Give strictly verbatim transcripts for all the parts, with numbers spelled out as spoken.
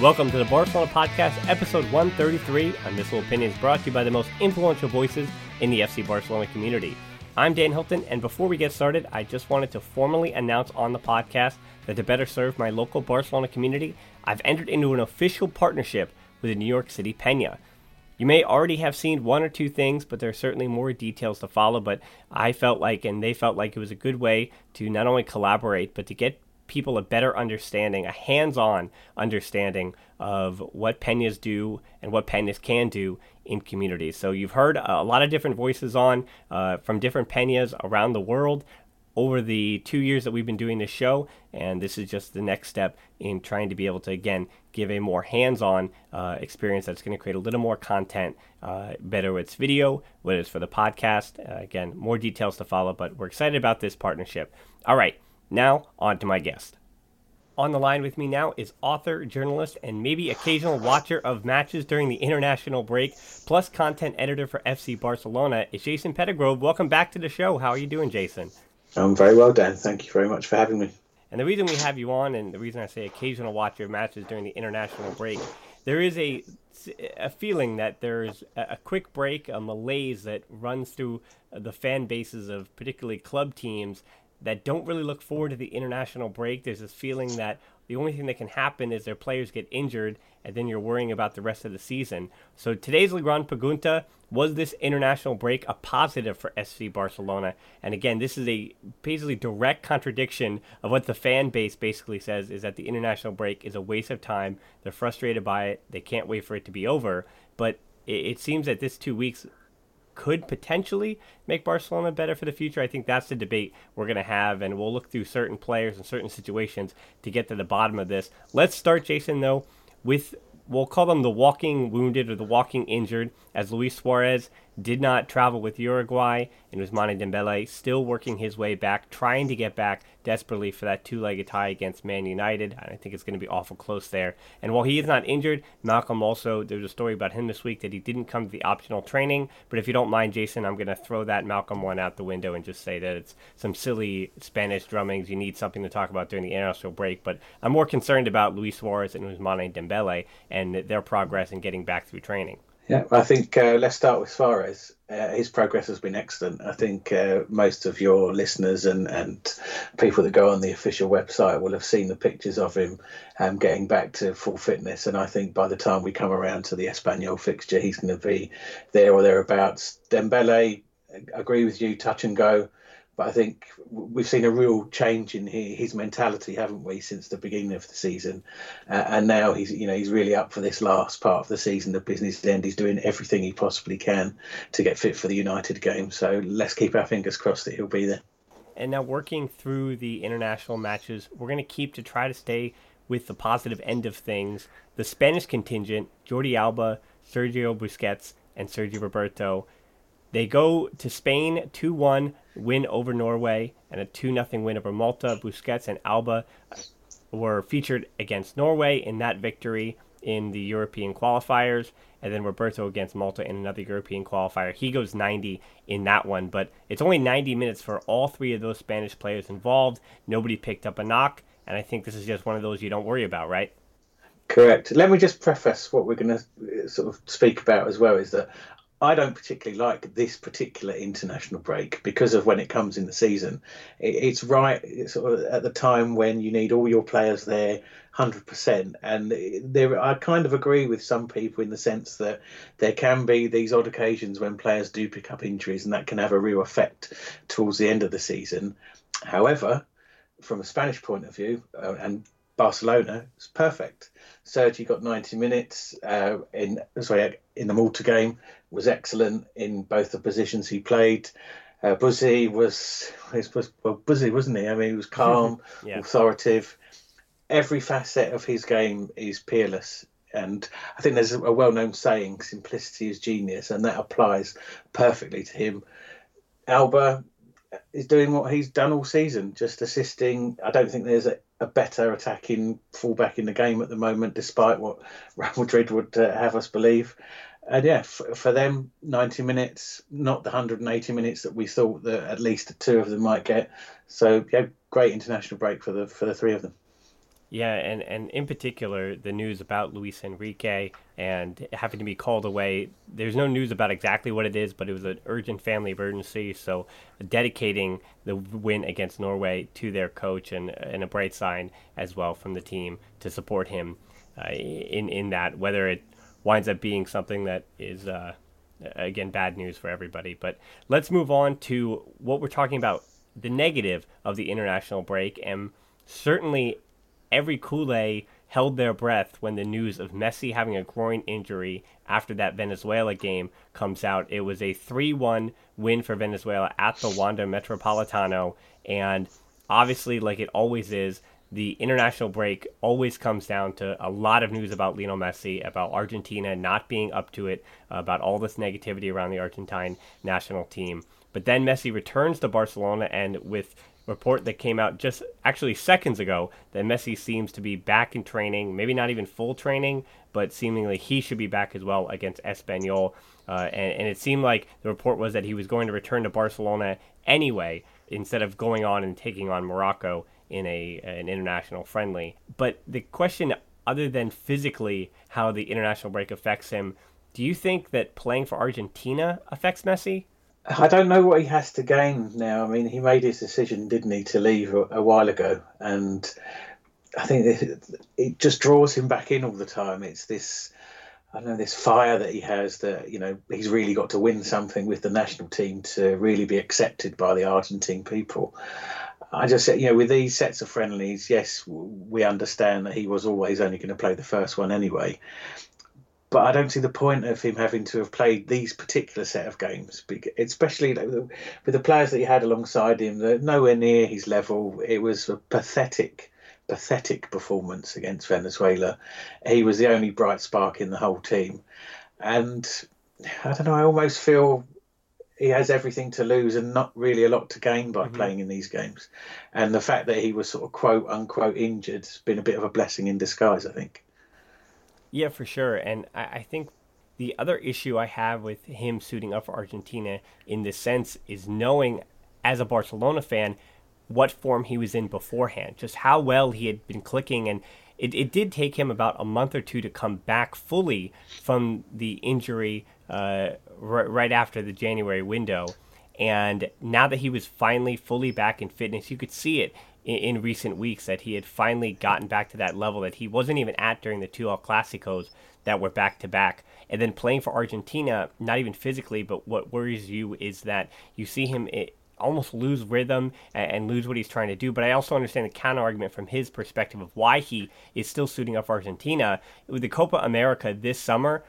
Welcome to the Barcelona Podcast, episode one thirty-three. On This Little Opinion is brought to you by the most influential voices in the F C Barcelona community. I'm Dan Hilton, and before we get started, I just wanted to formally announce on the podcast that to better serve my local Barcelona community, I've entered into an official partnership with the New York City Peña. You may already have seen one or two things, but there are certainly more details to follow, but I felt like, and they felt like, it was a good way to not only collaborate, but to get people a better understanding, a hands-on understanding of what peñas do and what peñas can do in communities. So you've heard a lot of different voices on uh, from different peñas around the world over the two years that we've been doing this show, and this is just the next step in trying to be able to, again, give a more hands-on uh, experience that's going to create a little more content, uh, better with video, whether it's for the podcast. Uh, again, more details to follow, but we're excited about this partnership. All right. Now, on to my guest. On the line with me now is author, journalist, and maybe occasional watcher of matches during the international break, plus content editor for F C Barcelona, is Jason Pettigrove. Welcome back to the show. How are you doing, Jason? I'm very well, Dan. Thank you very much for having me. And the reason we have you on, and the reason I say occasional watcher of matches during the international break, there is a, a feeling that there's a quick break, a malaise that runs through the fan bases of particularly club teams that don't really look forward to the international break. There's this feeling that the only thing that can happen is their players get injured, and then you're worrying about the rest of the season. So today's La Gran Pregunta, was this international break a positive for F C Barcelona? And again, this is a basically direct contradiction of what the fan base basically says, is that the international break is a waste of time. They're frustrated by it. They can't wait for it to be over. But it, it seems that this two weeks could potentially make Barcelona better for the future. I think that's the debate we're going to have, and we'll look through certain players and certain situations to get to the bottom of this. Let's start, Jason, though, with, we'll call them the walking wounded or the walking injured, as Luis Suarez did not travel with Uruguay, and Ousmane Dembélé still working his way back, trying to get back desperately for that two-legged tie against Man United. I think it's going to be awful close there. And while he is not injured, Malcolm also, there's a story about him this week that he didn't come to the optional training. But if you don't mind, Jason, I'm going to throw that Malcolm one out the window and just say that it's some silly Spanish drummings. You need something to talk about during the international break. But I'm more concerned about Luis Suarez and Ousmane Dembélé and their progress in getting back through training. Yeah, I think uh, let's start with Suarez. Uh, his progress has been excellent. I think uh, most of your listeners and, and people that go on the official website will have seen the pictures of him um, getting back to full fitness. And I think by the time we come around to the Espanyol fixture, he's going to be there or thereabouts. Dembele, I agree with you, touch and go. But I think we've seen a real change in his mentality, haven't we, since the beginning of the season? Uh, and now he's, you know, he's really up for this last part of the season, the business end. He's doing everything he possibly can to get fit for the United game. So let's keep our fingers crossed that he'll be there. And now, working through the international matches, we're going to keep to try to stay with the positive end of things. The Spanish contingent, Jordi Alba, Sergio Busquets, and Sergio Roberto, they go to Spain, two one win over Norway, and a two nothing win over Malta. Busquets and Alba were featured against Norway in that victory. in the European qualifiers, and then Roberto against Malta in another European qualifier. He goes ninety in that one, but it's only ninety minutes for all three of those Spanish players involved. Nobody picked up a knock, and I think this is just one of those you don't worry about, right? Correct. Let me just preface what we're going to sort of speak about as well is that I don't particularly like this particular international break because of when it comes in the season. It's right it's sort of at the time when you need all your players there one hundred percent. And there, I kind of agree with some people in the sense that there can be these odd occasions when players do pick up injuries and that can have a real effect towards the end of the season. However, from a Spanish point of view, uh, and Barcelona is perfect. Sergi got ninety minutes uh, in sorry in the Malta game, was excellent in both the positions he played. Uh, Buzzi was, was well Buzzi wasn't he? I mean, he was calm, yeah. authoritative. Every facet of his game is peerless, and I think there's a well-known saying: "Simplicity is genius," and that applies perfectly to him. Alba is doing what he's done all season, just assisting. I don't think there's a a better attacking fullback in the game at the moment, despite what Real Madrid would uh, have us believe. And yeah, for, for them, ninety minutes, not the one hundred eighty minutes that we thought that at least two of them might get. So yeah, great international break for the for the three of them. Yeah, and, and in particular, the news about Luis Enrique and having to be called away. There's no news about exactly what it is, but it was an urgent family emergency. So dedicating the win against Norway to their coach and, and a bright sign as well from the team to support him uh, in, in that, whether it winds up being something that is, uh, again, bad news for everybody. But let's move on to what we're talking about, the negative of the international break, and certainly every Kool-Aid held their breath when the news of Messi having a groin injury after that Venezuela game comes out. It was a three one win for Venezuela at the Wanda Metropolitano. And obviously, like it always is, the international break always comes down to a lot of news about Lionel Messi, about Argentina not being up to it, about all this negativity around the Argentine national team. But then Messi returns to Barcelona, and with report that came out just actually seconds ago that Messi seems to be back in training, maybe not even full training, but seemingly he should be back as well against Espanyol. Uh, and, and it seemed like the report was that he was going to return to Barcelona anyway, instead of going on and taking on Morocco in a an international friendly. But the question, other than physically how the international break affects him, do you think that playing for Argentina affects Messi? I don't know what he has to gain now. I mean, he made his decision, didn't he, to leave a, a while ago. And I think it, it just draws him back in all the time. It's this, I don't know, this fire that he has that, you know, he's really got to win something with the national team to really be accepted by the Argentine people. I just said, you know, with these sets of friendlies, yes, we understand that he was always only going to play the first one anyway. But I don't see the point of him having to have played these particular set of games, especially with the players that he had alongside him. They're nowhere near his level. It was a pathetic, pathetic performance against Venezuela. He was the only bright spark in the whole team. And I don't know, I almost feel he has everything to lose and not really a lot to gain by mm-hmm. playing in these games. And the fact that he was sort of quote unquote injured has been a bit of a blessing in disguise, I think. Yeah, for sure. And I think the other issue I have with him suiting up for Argentina in this sense is knowing, as a Barcelona fan, what form he was in beforehand, just how well he had been clicking. And it, it did take him about a month or two to come back fully from the injury uh, r- right after the January window. And now that he was finally fully back in fitness, you could see it in recent weeks that he had finally gotten back to that level that he wasn't even at during the two El Clasicos that were back-to-back. And then playing for Argentina, not even physically, but what worries you is that you see him almost lose rhythm and lose what he's trying to do. But I also understand the counter-argument from his perspective of why he is still suiting up for Argentina. With the Copa America this summer,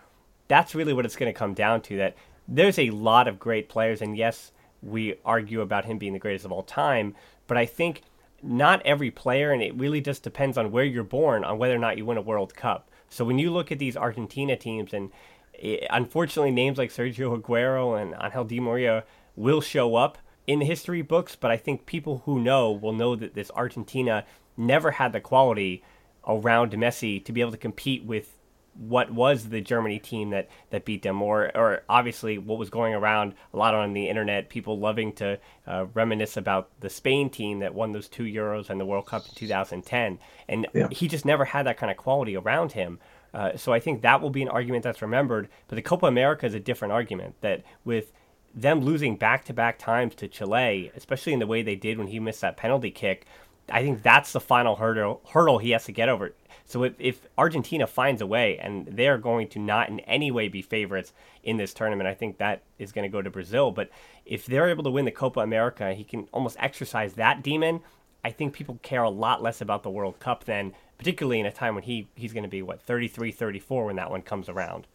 that's really what it's going to come down to, that there's a lot of great players, and yes, we argue about him being the greatest of all time, but I think not every player, and it really just depends on where you're born, on whether or not you win a World Cup. So when you look at these Argentina teams, and it, unfortunately names like Sergio Aguero and Angel Di Maria will show up in history books, but I think people who know will know that this Argentina never had the quality around Messi to be able to compete with what was the Germany team that, that beat them, or or obviously what was going around a lot on the internet, people loving to uh, reminisce about the Spain team that won those two Euros and the World Cup in two thousand ten. And yeah. he just never had that kind of quality around him. Uh, so I think that will be an argument that's remembered. But the Copa America is a different argument, that with them losing back-to-back times to Chile, especially in the way they did when he missed that penalty kick, I think that's the final hurdle hurdle he has to get over. So if, if Argentina finds a way, and they're going to not in any way be favorites in this tournament, I think that is going to go to Brazil. But if they're able to win the Copa America, he can almost exercise that demon. I think people care a lot less about the World Cup then, particularly in a time when he, he's going to be, what, thirty-three, thirty-four when that one comes around.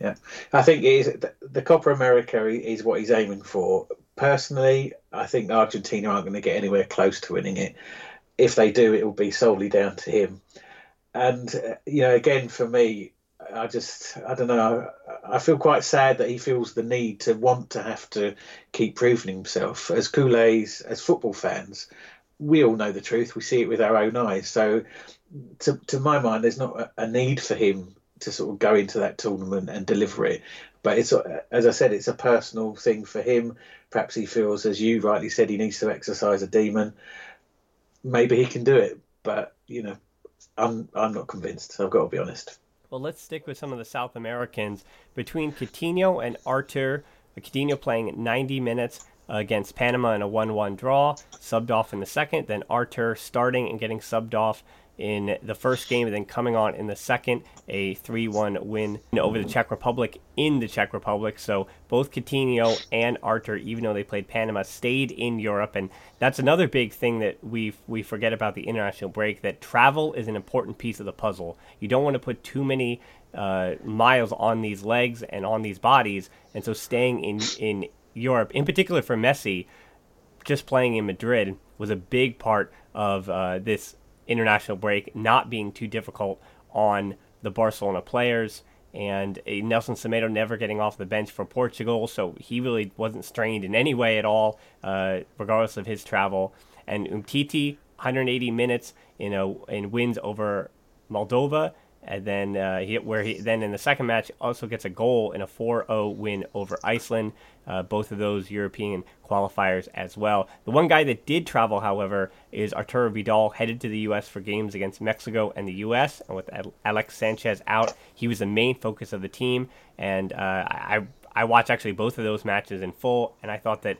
Yeah, I think he's, the Copa America is what he's aiming for. Personally, I think Argentina aren't going to get anywhere close to winning it. If they do, it will be solely down to him. And, uh, you know, again, for me, I just, I don't know, I, I feel quite sad that he feels the need to want to have to keep proving himself. As Kool-Aids, as football fans, we all know the truth. We see it with our own eyes. So to, to my mind, there's not a, a need for him to sort of go into that tournament and deliver it. But it's, as I said, it's a personal thing for him. Perhaps he feels, as you rightly said, he needs to exercise a demon. Maybe he can do it, but, you know, I'm I'm not convinced. I've got to be honest. Well, let's stick with some of the South Americans. Between Coutinho and Artur, Coutinho playing ninety minutes against Panama in a one one draw, subbed off in the second, then Artur starting and getting subbed off in the first game and then coming on in the second, a three one win over the Czech Republic in the Czech Republic. So both Coutinho and Artur, even though they played Panama, stayed in Europe. And that's another big thing that we we forget about the international break, that travel is an important piece of the puzzle. You don't want to put too many uh, miles on these legs and on these bodies. And so staying in, in Europe, in particular for Messi, just playing in Madrid was a big part of uh, this international break not being too difficult on the Barcelona players, and Nelson Semedo never getting off the bench for Portugal, so he really wasn't strained in any way at all, uh, regardless of his travel. And Umtiti, one hundred eighty minutes in a in wins over Moldova, and then uh, he, where he then in the second match also gets a goal in a four oh win over Iceland. Uh, both of those European qualifiers as well. The one guy that did travel, however, is Arturo Vidal, headed to the U S for games against Mexico and the U S And with Alex Sanchez out, he was the main focus of the team. And uh, I I watched actually both of those matches in full, and I thought that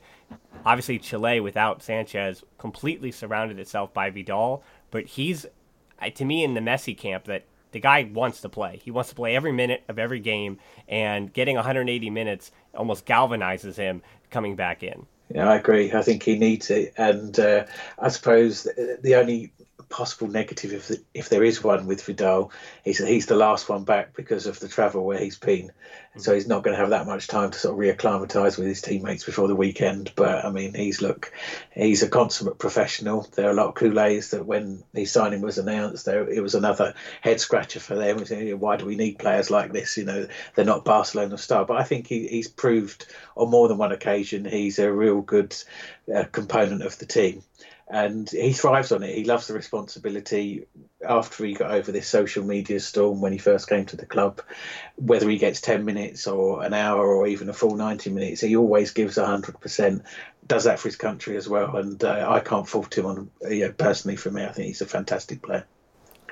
obviously Chile without Sanchez completely surrounded itself by Vidal. But he's, to me, in the Messi camp that the guy wants to play. He wants to play every minute of every game, and getting one hundred eighty minutes almost galvanizes him coming back in. Yeah, I agree. I think he needs it. And uh, I suppose the only possible negative, if, the, if there is one with Vidal, is that he's the last one back because of the travel where he's been. Mm-hmm. So he's not going to have that much time to sort of reacclimatise with his teammates before the weekend. But, I mean, he's, look, he's a consummate professional. There are a lot of Kool-Aids that when his signing was announced, there it was another head-scratcher for them. Why do we need players like this? You know, they're not Barcelona star. But I think he, he's proved on more than one occasion he's a real good uh, component of the team. And he thrives on it. He loves the responsibility. After he got over this social media storm when he first came to the club, whether he gets ten minutes or an hour or even a full ninety minutes, he always gives one hundred percent, does that for his country as well. And uh, I can't fault him on, you know, personally for me. I think he's a fantastic player.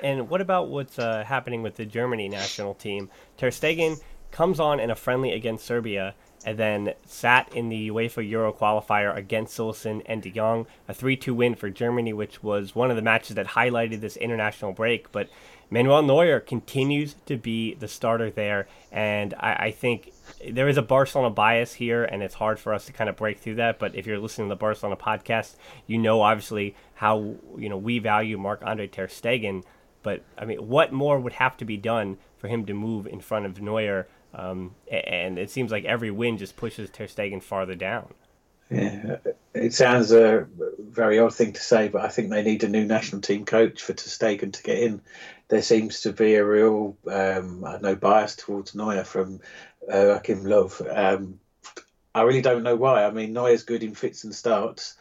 And what about what's uh, happening with the Germany national team? Ter Stegen comes on in a friendly against Serbia, and then sat in the UEFA Euro qualifier against Silesen and De Jong, a three two win for Germany, which was one of the matches that highlighted this international break. But Manuel Neuer continues to be the starter there, and I, I think there is a Barcelona bias here, and it's hard for us to kind of break through that. But if you're listening to the Barcelona podcast, you know obviously how you know we value Marc-André Ter Stegen. But, I mean, what more would have to be done for him to move in front of Neuer? Um, and it seems like every win just pushes Ter Stegen farther down. Yeah, it sounds a very odd thing to say, but I think they need a new national team coach for Ter Stegen to get in. There seems to be a real, um, I don't know, bias towards Neuer from uh, Joachim Löw. Um, I really don't know why. I mean, Neuer's good in fits and starts,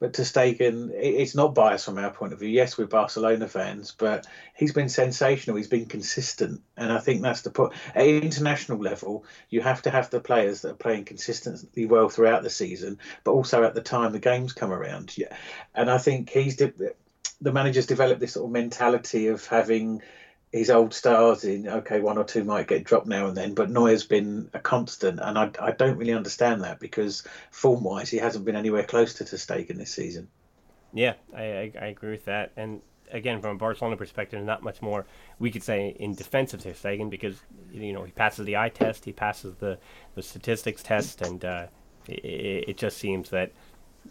But Ter Stegen, it's not biased from our point of view. Yes, we're Barcelona fans, but he's been sensational. He's been consistent. And I think that's the point. At international level, you have to have the players that are playing consistently well throughout the season, but also at the time the games come around. Yeah. And I think he's de- the manager's developed this sort of mentality of having his old stars in, OK, one or two might get dropped now and then, but Neuer's been a constant. And I, I don't really understand that, because form-wise, he hasn't been anywhere close to Ter Stegen this season. Yeah, I, I, I agree with that. And again, from a Barcelona perspective, not much more we could say in defense of Ter Stegen, because, you know, he passes the eye test, he passes the, the statistics test, and uh, it, it just seems that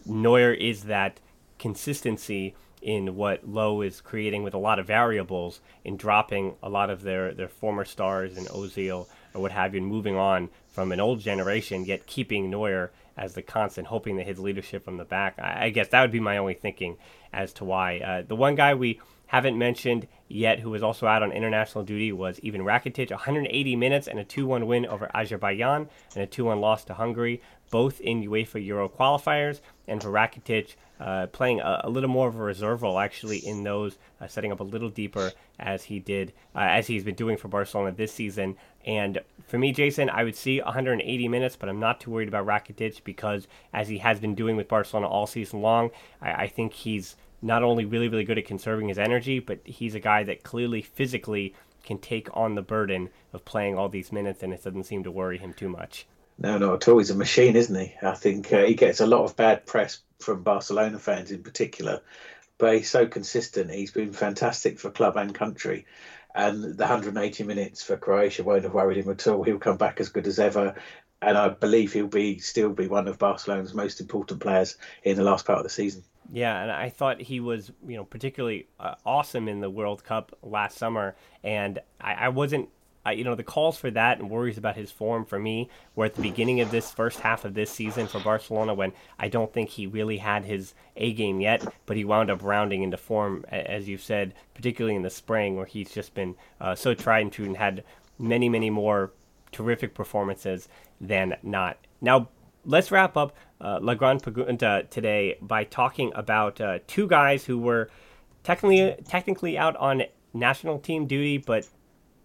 Neuer is that consistency in what Lowe is creating with a lot of variables, in dropping a lot of their, their former stars and Ozil or what have you, and moving on from an old generation, yet keeping Neuer as the constant, hoping that his leadership from the back. I, I guess that would be my only thinking as to why. Uh, the one guy we haven't mentioned yet who was also out on international duty was Ivan Rakitic, one hundred eighty minutes and a two one win over Azerbaijan and a two one loss to Hungary, both in UEFA Euro qualifiers. And for Rakitic, Uh, playing a, a little more of a reserve role, actually, in those, uh, setting up a little deeper as he did, uh, as he's been doing for Barcelona this season. And for me, Jason, I would see one hundred eighty minutes, but I'm not too worried about Rakitic, because as he has been doing with Barcelona all season long, I, I think he's not only really, really good at conserving his energy, but he's a guy that clearly physically can take on the burden of playing all these minutes, and it doesn't seem to worry him too much. No, not at all. He's a machine, isn't he? I think uh, he gets a lot of bad press from Barcelona fans in particular, but he's so consistent. He's been fantastic for club and country, and the one hundred eighty minutes for Croatia won't have worried him at all. He'll come back as good as ever, and I believe he'll be still be one of Barcelona's most important players in the last part of the season. Yeah, and I thought he was, you know, particularly uh, awesome in the World Cup last summer, and I, I wasn't Uh, you know, the calls for that and worries about his form for me were at the beginning of this first half of this season for Barcelona, when I don't think he really had his A game yet, but he wound up rounding into form, as you've said, particularly in the spring, where he's just been uh, so tried and true and had many, many more terrific performances than not. Now, let's wrap up uh, La Gran Pregunta today by talking about uh, two guys who were technically technically out on national team duty, but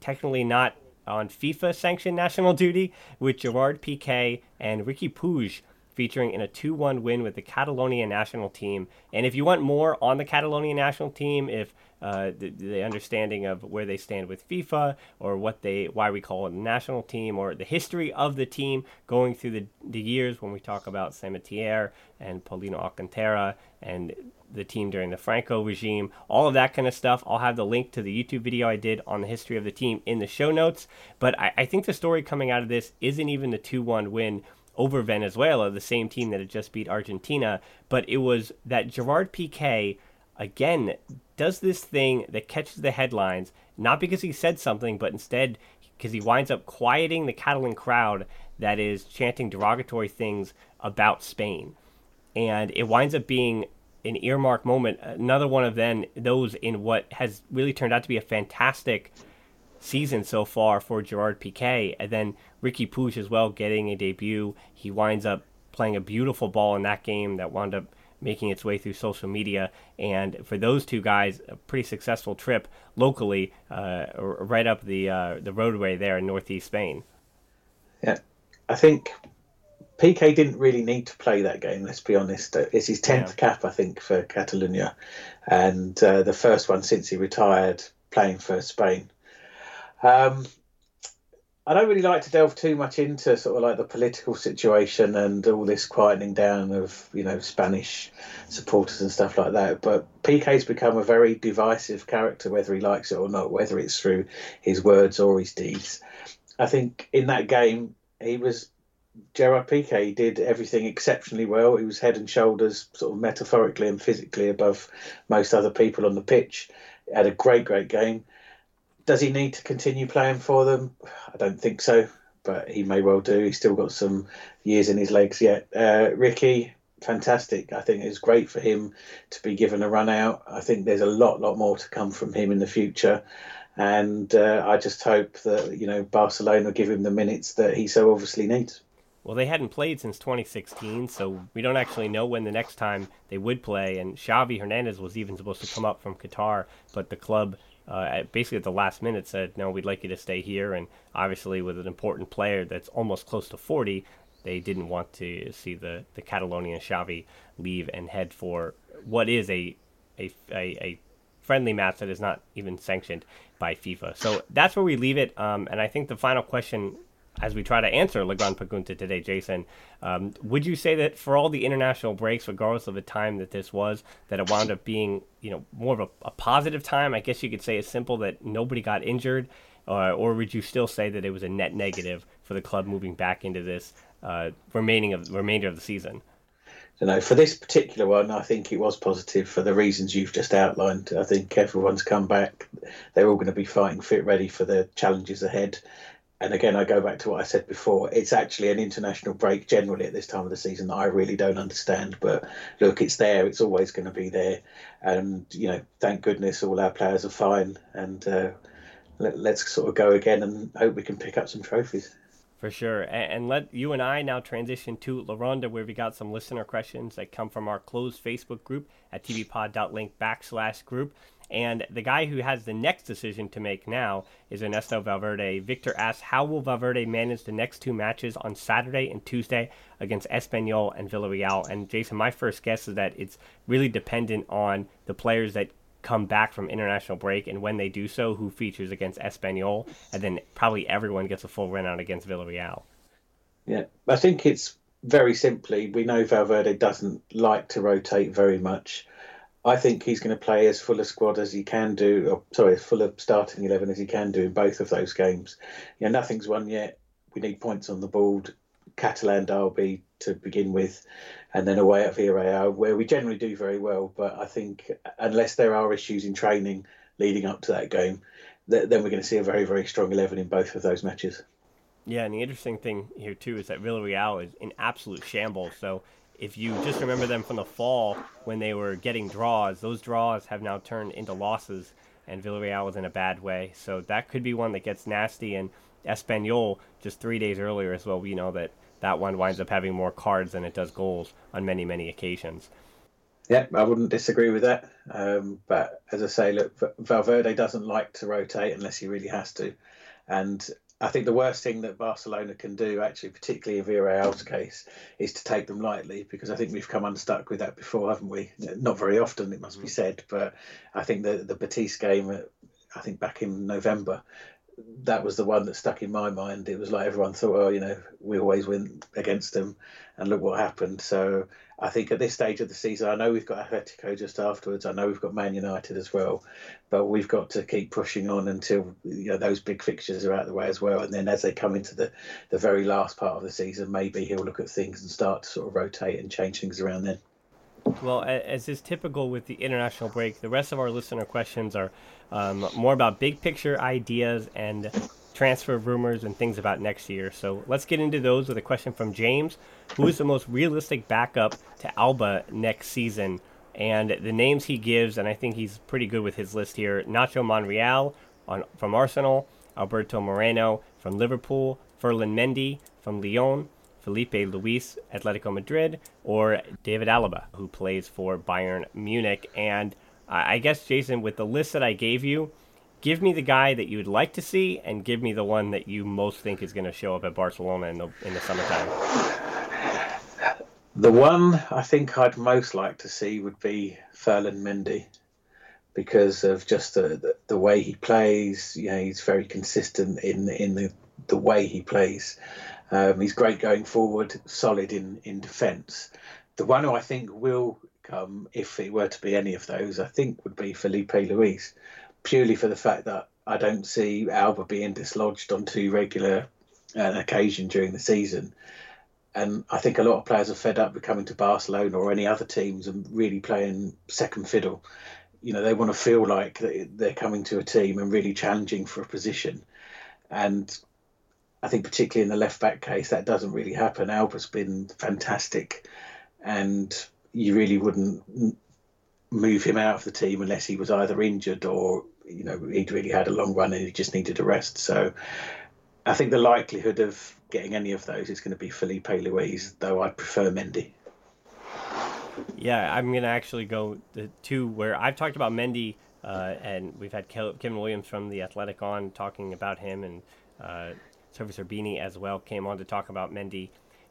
technically not on FIFA-sanctioned national duty, with Gerard Piqué and Riqui Puig featuring in a two one win with the Catalonia national team. And if you want more on the Catalonia national team, if uh, the, the understanding of where they stand with FIFA, or what they, why we call it a national team, or the history of the team going through the, the years, when we talk about Samitier and Paulino Alcantara and the team during the Franco regime, all of that kind of stuff, I'll have the link to the YouTube video I did on the history of the team in the show notes. But I, I think the story coming out of this isn't even the two one win over Venezuela, the same team that had just beat Argentina, but it was that Gerard Piqué, again, does this thing that catches the headlines, not because he said something, but instead because he winds up quieting the Catalan crowd that is chanting derogatory things about Spain. And it winds up being an earmark moment, another one of then those in what has really turned out to be a fantastic season so far for Gerard Piqué. And then Riqui Puig as well, getting a debut. He winds up playing a beautiful ball in that game that wound up making its way through social media. And for those two guys, a pretty successful trip locally, uh, right up the uh, the roadway there in northeast Spain. Yeah, I think Piqué didn't really need to play that game, let's be honest. It's his tenth yeah. cap, I think, for Catalonia, and uh, the first one since he retired playing for Spain. Um, I don't really like to delve too much into sort of like the political situation and all this quieting down of, you know, Spanish supporters and stuff like that. But Piqué's become a very divisive character, whether he likes it or not, whether it's through his words or his deeds. I think in that game, he was Gerard Piqué did everything exceptionally well. He was head and shoulders, sort of metaphorically and physically, above most other people on the pitch. Had a great, great game. Does he need to continue playing for them? I don't think so, but he may well do. He's still got some years in his legs yet. Uh, Riqui, fantastic. I think it's great for him to be given a run out. I think there's a lot, lot more to come from him in the future. And uh, I just hope that, you know, Barcelona give him the minutes that he so obviously needs. well, they hadn't played since twenty sixteen, so we don't actually know when the next time they would play. And Xavi Hernandez was even supposed to come up from Qatar, but the club uh, basically at the last minute said, no, we'd like you to stay here. And obviously with an important player that's almost close to forty, they didn't want to see the, the Catalonian Xavi leave and head for what is a a a, a friendly match that is not even sanctioned by FIFA. So that's where we leave it. Um, and I think the final question, as we try to answer La Gran Pregunta today, Jason, um, would you say that for all the international breaks, regardless of the time that this was, that it wound up being, you know, more of a, a positive time? I guess you could say it's simple that nobody got injured, uh, or would you still say that it was a net negative for the club moving back into this uh, remaining of remainder of the season? You know, for this particular one, I think it was positive for the reasons you've just outlined. I think everyone's come back. They're all going to be fighting fit, ready for the challenges ahead. And again, I go back to what I said before. It's actually an international break generally at this time of the season that I really don't understand. But look, it's there. It's always going to be there. And, you know, thank goodness all our players are fine. And uh, let, let's sort of go again and hope we can pick up some trophies. For sure. And let you and I now transition to La Ronda, where we got some listener questions that come from our closed Facebook group at tvpod.link backslash group. And the guy who has the next decision to make now is Ernesto Valverde. Victor asks, how will Valverde manage the next two matches on Saturday and Tuesday against Espanyol and Villarreal? And Jason, my first guess is that it's really dependent on the players that come back from international break and when they do so, who features against Espanyol, and then probably everyone gets a full run out against Villarreal. Yeah, I think it's very simply, we know Valverde doesn't like to rotate very much. I think he's going to play as full a squad as he can do, or, sorry, as full a starting eleven as he can do in both of those games. You know, nothing's won yet. We need points on the board. Catalan derby to begin with, and then away at Villarreal, where we generally do very well. But I think unless there are issues in training leading up to that game, th- then we're going to see a very, very strong eleven in both of those matches. Yeah, and the interesting thing here, too, is that Villarreal is in absolute shambles. So if you just remember them from the fall when they were getting draws, those draws have now turned into losses, and Villarreal was in a bad way. So that could be one that gets nasty. And Espanyol, just three days earlier as well, we know that that one winds up having more cards than it does goals on many, many occasions. Yeah, I wouldn't disagree with that. Um, but as I say, look, Valverde doesn't like to rotate unless he really has to. And I think the worst thing that Barcelona can do, actually, particularly in Villarreal's case, is to take them lightly, because I think we've come unstuck with that before, haven't we? Not very often, it must be said. But I think the, the Betis game, I think back in November, that was the one that stuck in my mind. It was like everyone thought, oh, you know, we always win against them, and look what happened. So I think at this stage of the season, I know we've got Atletico just afterwards. I know we've got Man United as well, but we've got to keep pushing on until, you know, those big fixtures are out of the way as well. And then as they come into the, the very last part of the season, maybe he'll look at things and start to sort of rotate and change things around then. Well, as is typical with the international break, the rest of our listener questions are um, more about big picture ideas and transfer rumors and things about next year. So let's get into those with a question from James. Who is the most realistic backup to Alba next season? And the names he gives, and I think he's pretty good with his list here, Nacho Monreal on, from Arsenal, Alberto Moreno from Liverpool, Ferland Mendy from Lyon, Filipe Luís, Atletico Madrid, or David Alaba, who plays for Bayern Munich. And uh, I guess, Jason, with the list that I gave you, give me the guy that you would like to see and give me the one that you most think is going to show up at Barcelona in the, in the summertime. The one I think I'd most like to see would be Ferland Mendy, because of just the, the, the way he plays. You know, he's very consistent in, in the, the way he plays. Um, he's great going forward, solid in, in defence. The one who I think will come, if it were to be any of those, I think would be Filipe Luís, purely for the fact that I don't see Alba being dislodged on too regular an occasion during the season. And I think a lot of players are fed up with coming to Barcelona or any other teams and really playing second fiddle. You know, they want to feel like they're coming to a team and really challenging for a position. And I think particularly in the left-back case, that doesn't really happen. Alba's been fantastic, and you really wouldn't move him out of the team unless he was either injured or, you know, he'd really had a long run and he just needed a rest. So I think the likelihood of getting any of those is going to be Filipe Luís, though I prefer Mendy. Yeah, I'm going to actually go the two where I've talked about Mendy, uh, and we've had Kevin Williams from The Athletic on talking about him, and uh, Sophie Serbini as well came on to talk about Mendy.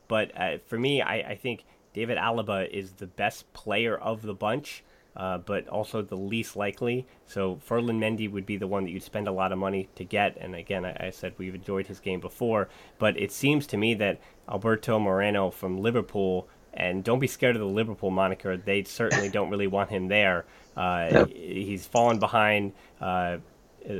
But uh, for me, I, I think David Alaba is the best player of the bunch, uh, but also the least likely. So Ferland Mendy would be the one that you'd spend a lot of money to get. And again, I, I said we've enjoyed his game before, but it seems to me that Alberto Moreno from Liverpool, and don't be scared of the Liverpool moniker, they certainly don't really want him there. Uh, no. He's fallen behind uh,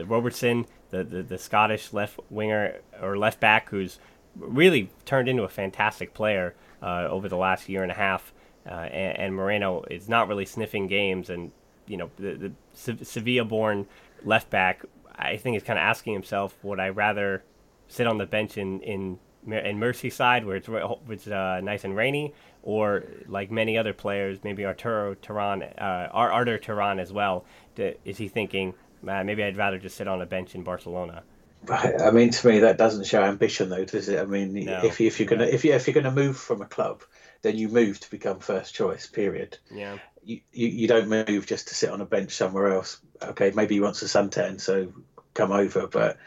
Robertson, the, the, the Scottish left winger or left back, who's really turned into a fantastic player uh, over the last year and a half. Uh, and, and Moreno is not really sniffing games. And, you know, the, the Se- Sevilla-born left back, I think, is kind of asking himself, would I rather sit on the bench in, in, in Merseyside where it's, it's uh, nice and rainy, or like many other players, maybe Arturo Turan, uh, Artur Turan as well, to, is he thinking, uh, maybe I'd rather just sit on a bench in Barcelona? Right. I mean, to me, that doesn't show ambition, though, does it? I mean, no, if if you're gonna no. if you if you're gonna move from a club, then you move to become first choice. Period. Yeah. You, you you don't move just to sit on a bench somewhere else. Okay, maybe he wants a suntan, so come over. But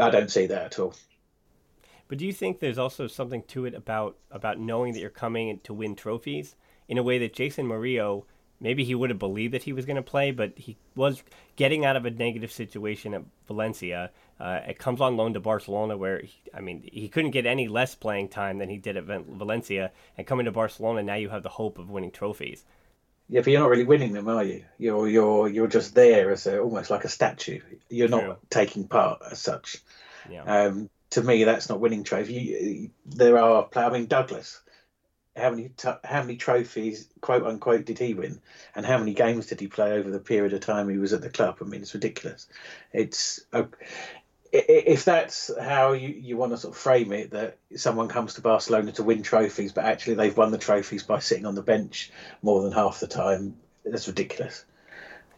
I don't see that at all. But do you think there's also something to it about about knowing that you're coming to win trophies in a way that Jason Murillo? Maybe he would have believed that he was going to play, but he was getting out of a negative situation at Valencia. Uh, it comes on loan to Barcelona, where, he, I mean, he couldn't get any less playing time than he did at Valencia. And coming to Barcelona, now you have the hope of winning trophies. Yeah, but you're not really winning them, are you? You're you're you're just there as a, almost like a statue. You're not True. taking part as such. Yeah. Um, to me, that's not winning trophies. There are, I mean, Douglas. How many t- how many trophies, quote unquote, did he win, and how many games did he play over the period of time he was at the club? I mean, it's ridiculous. It's uh, if that's how you, you want to sort of frame it, that someone comes to Barcelona to win trophies, but actually they've won the trophies by sitting on the bench more than half the time. That's ridiculous.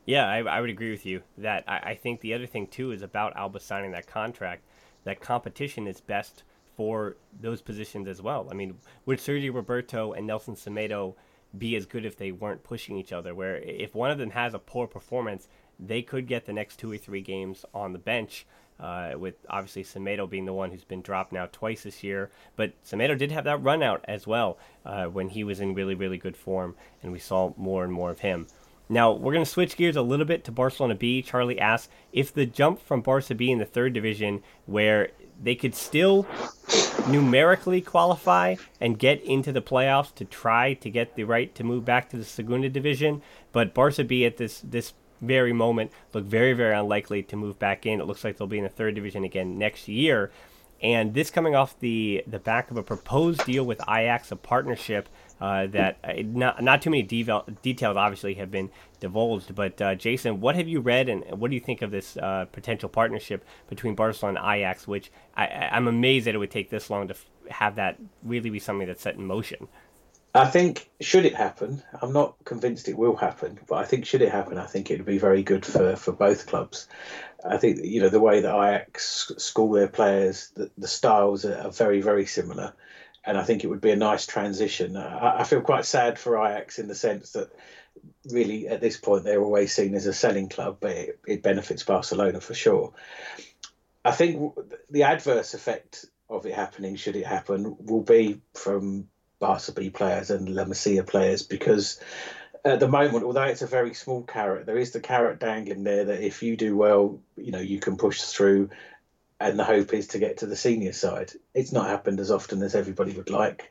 Yeah, I, I would agree with you that I, I think the other thing too is about Alba signing that contract. That competition is best for those positions as well. I mean, would Sergio Roberto and Nelson Semedo be as good if they weren't pushing each other? Where if one of them has a poor performance, they could get the next two or three games on the bench, uh, with obviously Semedo being the one who's been dropped now twice this year. But Semedo did have that run out as well uh, when he was in really, really good form, and we saw more and more of him. Now, we're going to switch gears a little bit to Barcelona B. Charlie asks, if the jump from Barca B in the third division, where they could still numerically qualify and get into the playoffs to try to get the right to move back to the Segunda division, but Barca B at this this very moment look very, very unlikely to move back in. It looks like they'll be in the third division again next year. And this coming off the, the back of a proposed deal with Ajax, a partnership uh, that uh, not not too many devel- details obviously have been divulged. But uh, Jason, what have you read, and what do you think of this uh, potential partnership between Barcelona and Ajax, which I, I'm amazed that it would take this long to f- have that really be something that's set in motion? I think, should it happen, I'm not convinced it will happen, but I think should it happen, I think it would be very good for, for both clubs. I think, you know, the way that Ajax school their players, the, the styles are, are very, very similar. And I think it would be a nice transition. I, I feel quite sad for Ajax in the sense that really at this point they're always seen as a selling club, but it, it benefits Barcelona for sure. I think the adverse effect of it happening, should it happen, will be from Barca B players and La Masia players, because at the moment, although it's a very small carrot, there is the carrot dangling there that if you do well, you know, you can push through, and the hope is to get to the senior side. It's not happened as often as everybody would like,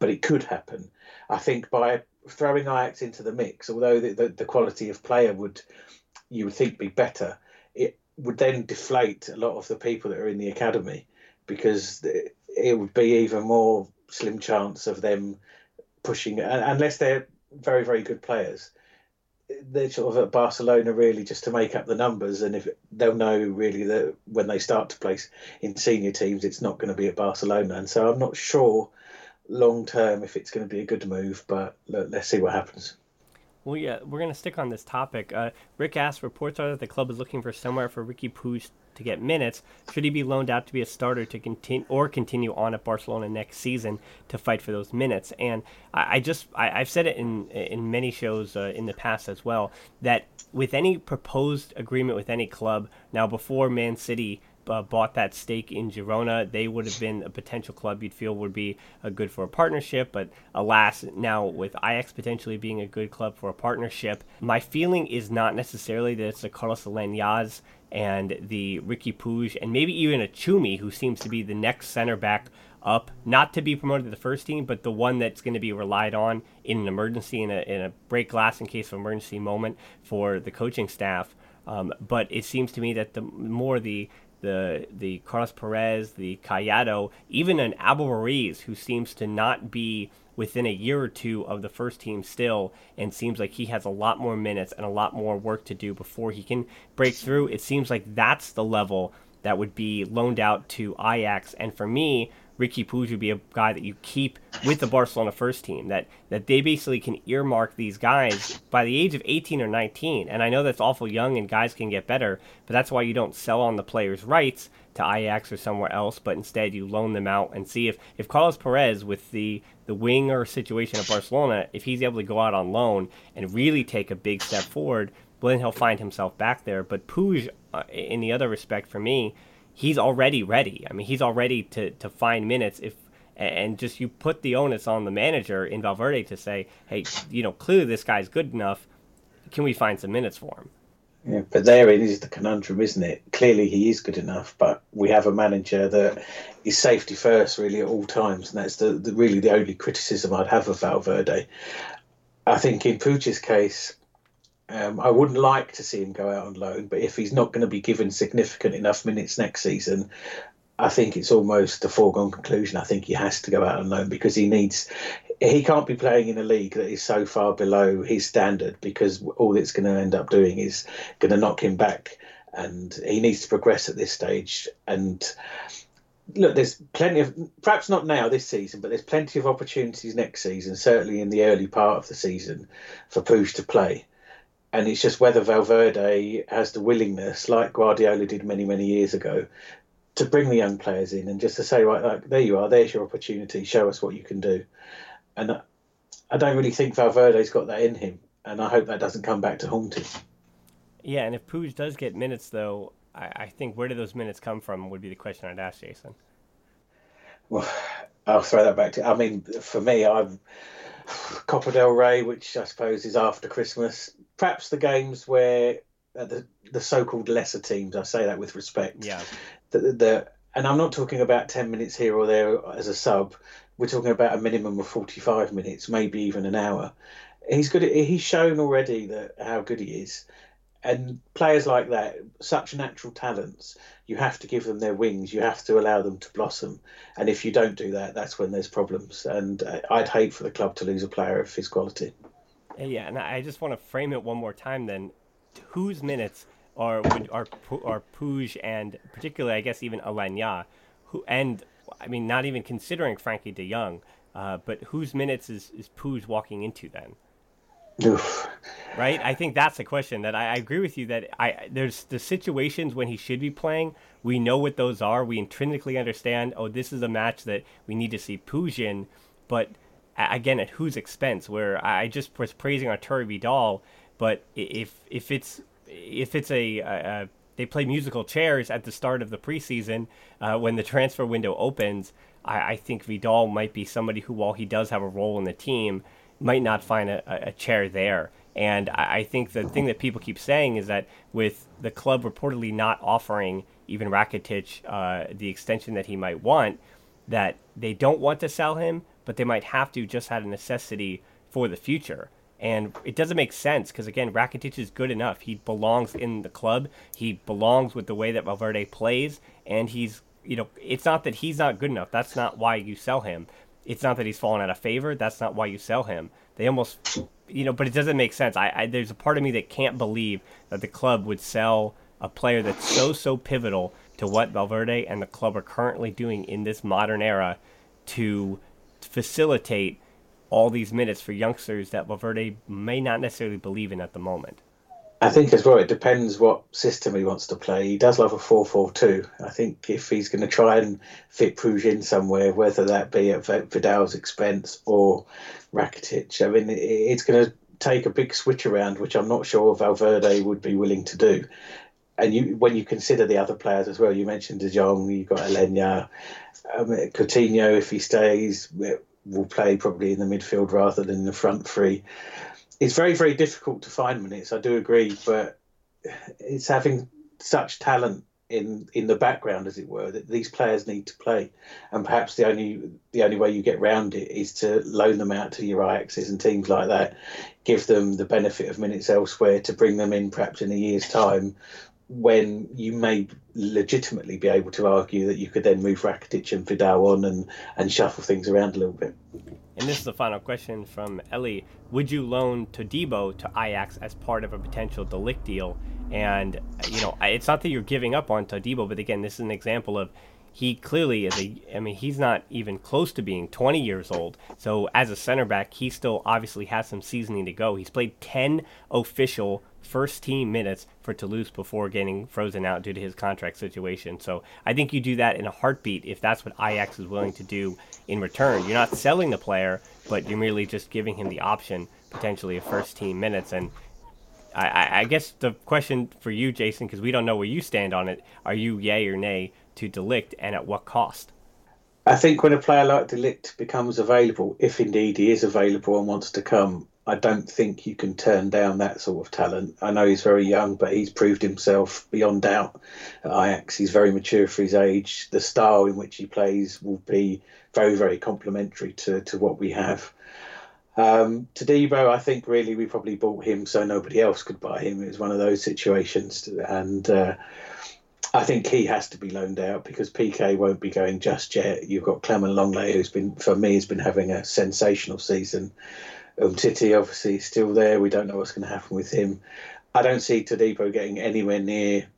but it could happen. I think by throwing Ajax into the mix, although the, the, the quality of player would, you would think, be better, it would then deflate a lot of the people that are in the academy, because it would be even more slim chance of them pushing, unless they're very, very good players. They're sort of at Barcelona really just to make up the numbers, and if they'll know really that when they start to play in senior teams, it's not going to be at Barcelona. And so I'm not sure long term if it's going to be a good move, but look, let's see what happens. Well, yeah, we're going to stick on this topic. Uh, Rick asks, reports are that the club is looking for somewhere for Riqui Puig to get minutes. Should he be loaned out to be a starter to continue or continue on at Barcelona next season to fight for those minutes? And I, I just, I, I've said it in in many shows uh, in the past as well, that with any proposed agreement with any club, now before Man City Uh, bought that stake in Girona, they would have been a potential club you'd feel would be a good for a partnership. But alas, now with Ajax potentially being a good club for a partnership, my feeling is not necessarily that it's the Carlos Lanyaz and the Riqui Puig and maybe even a Chumi, who seems to be the next center back up, not to be promoted to the first team, but the one that's going to be relied on in an emergency, in a, in a break glass in case of emergency moment for the coaching staff. Um, but it seems to me that the more the the the Carlos Perez, the Callado, even an Abel Ruiz, who seems to not be within a year or two of the first team still, and seems like he has a lot more minutes and a lot more work to do before he can break through. It seems like that's the level that would be loaned out to Ajax. And for me, Riqui Puig would be a guy that you keep with the Barcelona first team, that, that they basically can earmark these guys by the age of eighteen or nineteen. And I know that's awful young and guys can get better, but that's why you don't sell on the players' rights to Ajax or somewhere else, but instead you loan them out and see if, if Carlos Perez, with the, the winger situation at Barcelona, if he's able to go out on loan and really take a big step forward, well, then he'll find himself back there. But Puig, uh, in the other respect for me, he's already ready. I mean, he's already to, to find minutes if, and just you put the onus on the manager in Valverde to say, hey, you know, clearly this guy's good enough. Can we find some minutes for him? Yeah, but there it is, the conundrum, isn't it? Clearly he is good enough, but we have a manager that is safety first really at all times. And that's the, the really the only criticism I'd have of Valverde. I think in Puig's case, Um, I wouldn't like to see him go out on loan, but if he's not going to be given significant enough minutes next season, I think it's almost a foregone conclusion. I think he has to go out on loan because he needs, he can't be playing in a league that is so far below his standard, because all it's going to end up doing is going to knock him back, and he needs to progress at this stage. And look, there's plenty of, perhaps not now this season, but there's plenty of opportunities next season, certainly in the early part of the season, for Puig to play. And it's just whether Valverde has the willingness, like Guardiola did many, many years ago, to bring the young players in and just to say, right, like, there you are, there's your opportunity, show us what you can do. And I don't really think Valverde's got that in him, and I hope that doesn't come back to haunt him. Yeah, and if Puig does get minutes, though, I, I think where do those minutes come from would be the question I'd ask Jason. Well, I'll throw that back to you. I mean, for me, I've... Copa del Rey, which I suppose is after Christmas, perhaps the games where uh, the the so-called lesser teams, I say that with respect, yeah. The, the, the, and I'm not talking about ten minutes here or there as a sub. We're talking about a minimum of forty-five minutes, maybe even an hour. He's good. At, he's shown already that how good he is. And players like that, such natural talents, you have to give them their wings. You have to allow them to blossom. And if you don't do that, that's when there's problems. And I'd hate for the club to lose a player of his quality. Yeah, and I just want to frame it one more time then. Whose minutes are are, are Puig and particularly, I guess, even Alanya, who, and, I mean, not even considering Frankie de Jong, uh, but whose minutes is, is Puig walking into then? Oof. Right, I think that's a question that I, I agree with you that I there's the situations when he should be playing. We know what those are. We intrinsically understand. Oh, this is a match that we need to see Puig in, but again, at whose expense? Where I just was praising Arturo Vidal, but if if it's if it's a, a, a they play musical chairs at the start of the preseason uh, when the transfer window opens, I, I think Vidal might be somebody who, while he does have a role in the team, might not find a, a chair there. And I think the thing that people keep saying is that with the club reportedly not offering even Rakitic uh, the extension that he might want, that they don't want to sell him, but they might have to just out of necessity for the future. And it doesn't make sense because, again, Rakitic is good enough. He belongs in the club. He belongs with the way that Valverde plays. And he's, you know, it's not that he's not good enough. That's not why you sell him. It's not that he's fallen out of favor. That's not why you sell him. They almost, you know, but it doesn't make sense. I, I there's a part of me that can't believe that the club would sell a player that's so, so pivotal to what Valverde and the club are currently doing in this modern era to facilitate all these minutes for youngsters that Valverde may not necessarily believe in at the moment? I think as well, it depends what system he wants to play. He does love a four four two. I think if he's going to try and fit Puig in somewhere, whether that be at Vidal's expense or Rakitic, I mean, it's going to take a big switch around, which I'm not sure Valverde would be willing to do. And you, when you consider the other players as well, you mentioned De Jong, you've got Elneny, um, Coutinho, if he stays, will play probably in the midfield rather than the front three. It's very, very difficult to find minutes, I do agree, but it's having such talent in, in the background, as it were, that these players need to play. And perhaps the only the only way you get round it is to loan them out to your Ajaxes and teams like that, give them the benefit of minutes elsewhere to bring them in perhaps in a year's time, when you may legitimately be able to argue that you could then move Rakitic and Vidal on and, and shuffle things around a little bit. And this is the final question from Ellie. Would you loan Todibo to Ajax as part of a potential De Ligt deal? And, you know, it's not that you're giving up on Todibo, but again, this is an example of he clearly is a, I mean, he's not even close to being twenty years old. So as a center back, he still obviously has some seasoning to go. He's played ten official first team minutes for Toulouse before getting frozen out due to his contract situation. So I think you do that in a heartbeat if that's what Ajax is willing to do in return. You're not selling the player, but you're merely just giving him the option, potentially, of first team minutes. And I, I guess the question for you, Jason, because we don't know where you stand on it, are you yay or nay to De Ligt, and at what cost? I think when a player like De Ligt becomes available, if indeed he is available and wants to come, I don't think you can turn down that sort of talent. I know he's very young, but he's proved himself beyond doubt at Ajax. He's very mature for his age. The style in which he plays will be very, very complementary to, to what we have. Um, Todibo, I think really we probably bought him so nobody else could buy him. It was one of those situations. And uh, I think he has to be loaned out because Piqué won't be going just yet. You've got Clement Longley, who's been, for me, has been having a sensational season. Um, Titi obviously is still there. We don't know what's going to happen with him. I don't see Todibo getting anywhere near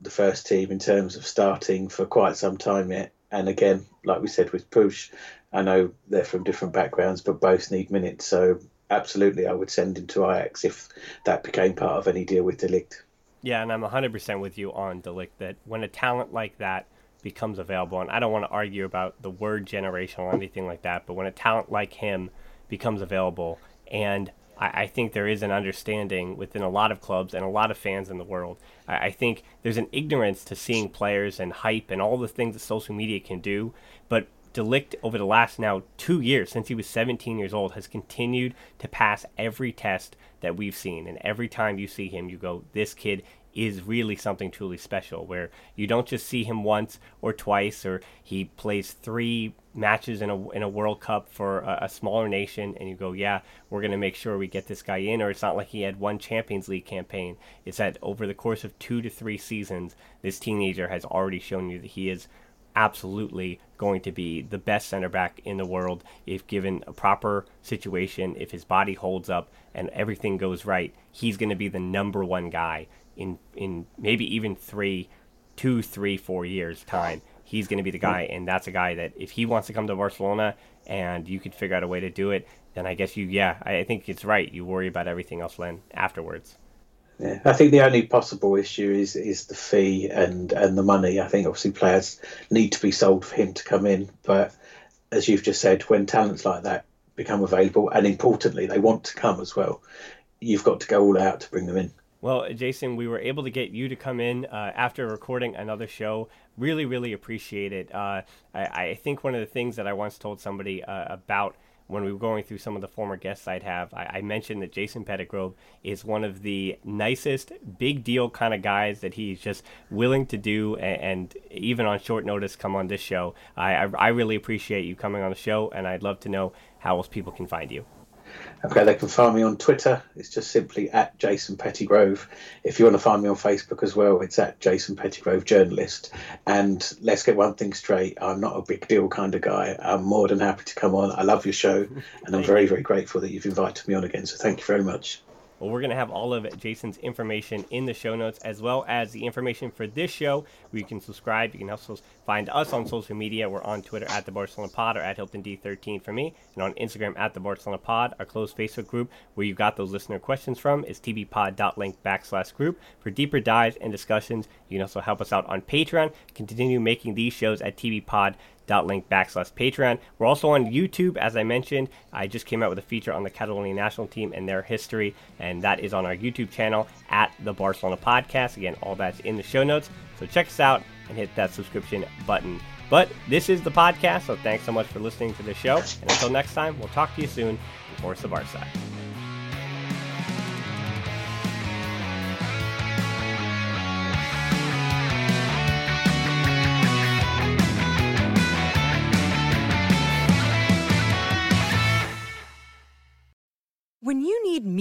the first team in terms of starting for quite some time yet. And again, like we said with Puig, I know they're from different backgrounds, but both need minutes. So absolutely, I would send him to Ajax if that became part of any deal with De Ligt. Yeah, and I'm one hundred percent with you on De Ligt that when a talent like that becomes available, and I don't want to argue about the word generational or anything like that, but when a talent like him becomes available, and I, I think there is an understanding within a lot of clubs and a lot of fans in the world. I, I think there's an ignorance to seeing players and hype and all the things that social media can do, but De Ligt over the last now two years, since he was seventeen years old, has continued to pass every test that we've seen, and every time you see him, you go, this kid is really something truly special, where you don't just see him once or twice, or he plays three matches in a in a World Cup for a, a smaller nation, and you go, yeah, we're going to make sure we get this guy in. Or it's not like he had one Champions League campaign. It's that over the course of two to three seasons, this teenager has already shown you that he is absolutely going to be the best center back in the world if given a proper situation, if his body holds up and everything goes right. He's going to be the number one guy in in maybe even three, two, three, four years time. He's going to be the guy, and that's a guy that if he wants to come to Barcelona and you could figure out a way to do it, then I guess you, yeah, I think it's right. You worry about everything else then afterwards. Yeah, I think the only possible issue is is the fee and, and the money. I think obviously players need to be sold for him to come in, but as you've just said, when talents like that become available, and importantly, they want to come as well, you've got to go all out to bring them in. Well, Jason, we were able to get you to come in uh, after recording another show. Really, really appreciate it. Uh, I, I think one of the things that I once told somebody uh, about when we were going through some of the former guests I'd have, I, I mentioned that Jason Pettigrove is one of the nicest, big deal kind of guys that he's just willing to do, and, and even on short notice come on this show. I, I, I really appreciate you coming on the show, and I'd love to know how else people can find you. Okay, they can find me on Twitter. It's just simply at Jason Pettigrove. If you want to find me on Facebook as well, it's at Jason Pettigrove Journalist. And let's get one thing straight. I'm not a big deal kind of guy. I'm more than happy to come on. I love your show, and I'm very, very grateful that you've invited me on again. So thank you very much. Well, we're going to have all of Jason's information in the show notes, as well as the information for this show where you can subscribe. You can also find us on social media. We're on Twitter at the Barcelona Pod or at Hilton D thirteen for me, and on Instagram at the Barcelona Pod. Our closed Facebook group where you got those listener questions from is tbpod dot link backslash group for deeper dives and discussions. You can also help us out on Patreon. Continue making these shows at tbpod.link backslash Patreon. We're also on YouTube, as I mentioned. I just came out with a feature on the Catalonia national team and their history, and that is on our YouTube channel at the Barcelona Podcast. Again, all that's in the show notes. So check us out and hit that subscription button. But this is the podcast, so thanks so much for listening to the show. And until next time, we'll talk to you soon. Força Barça.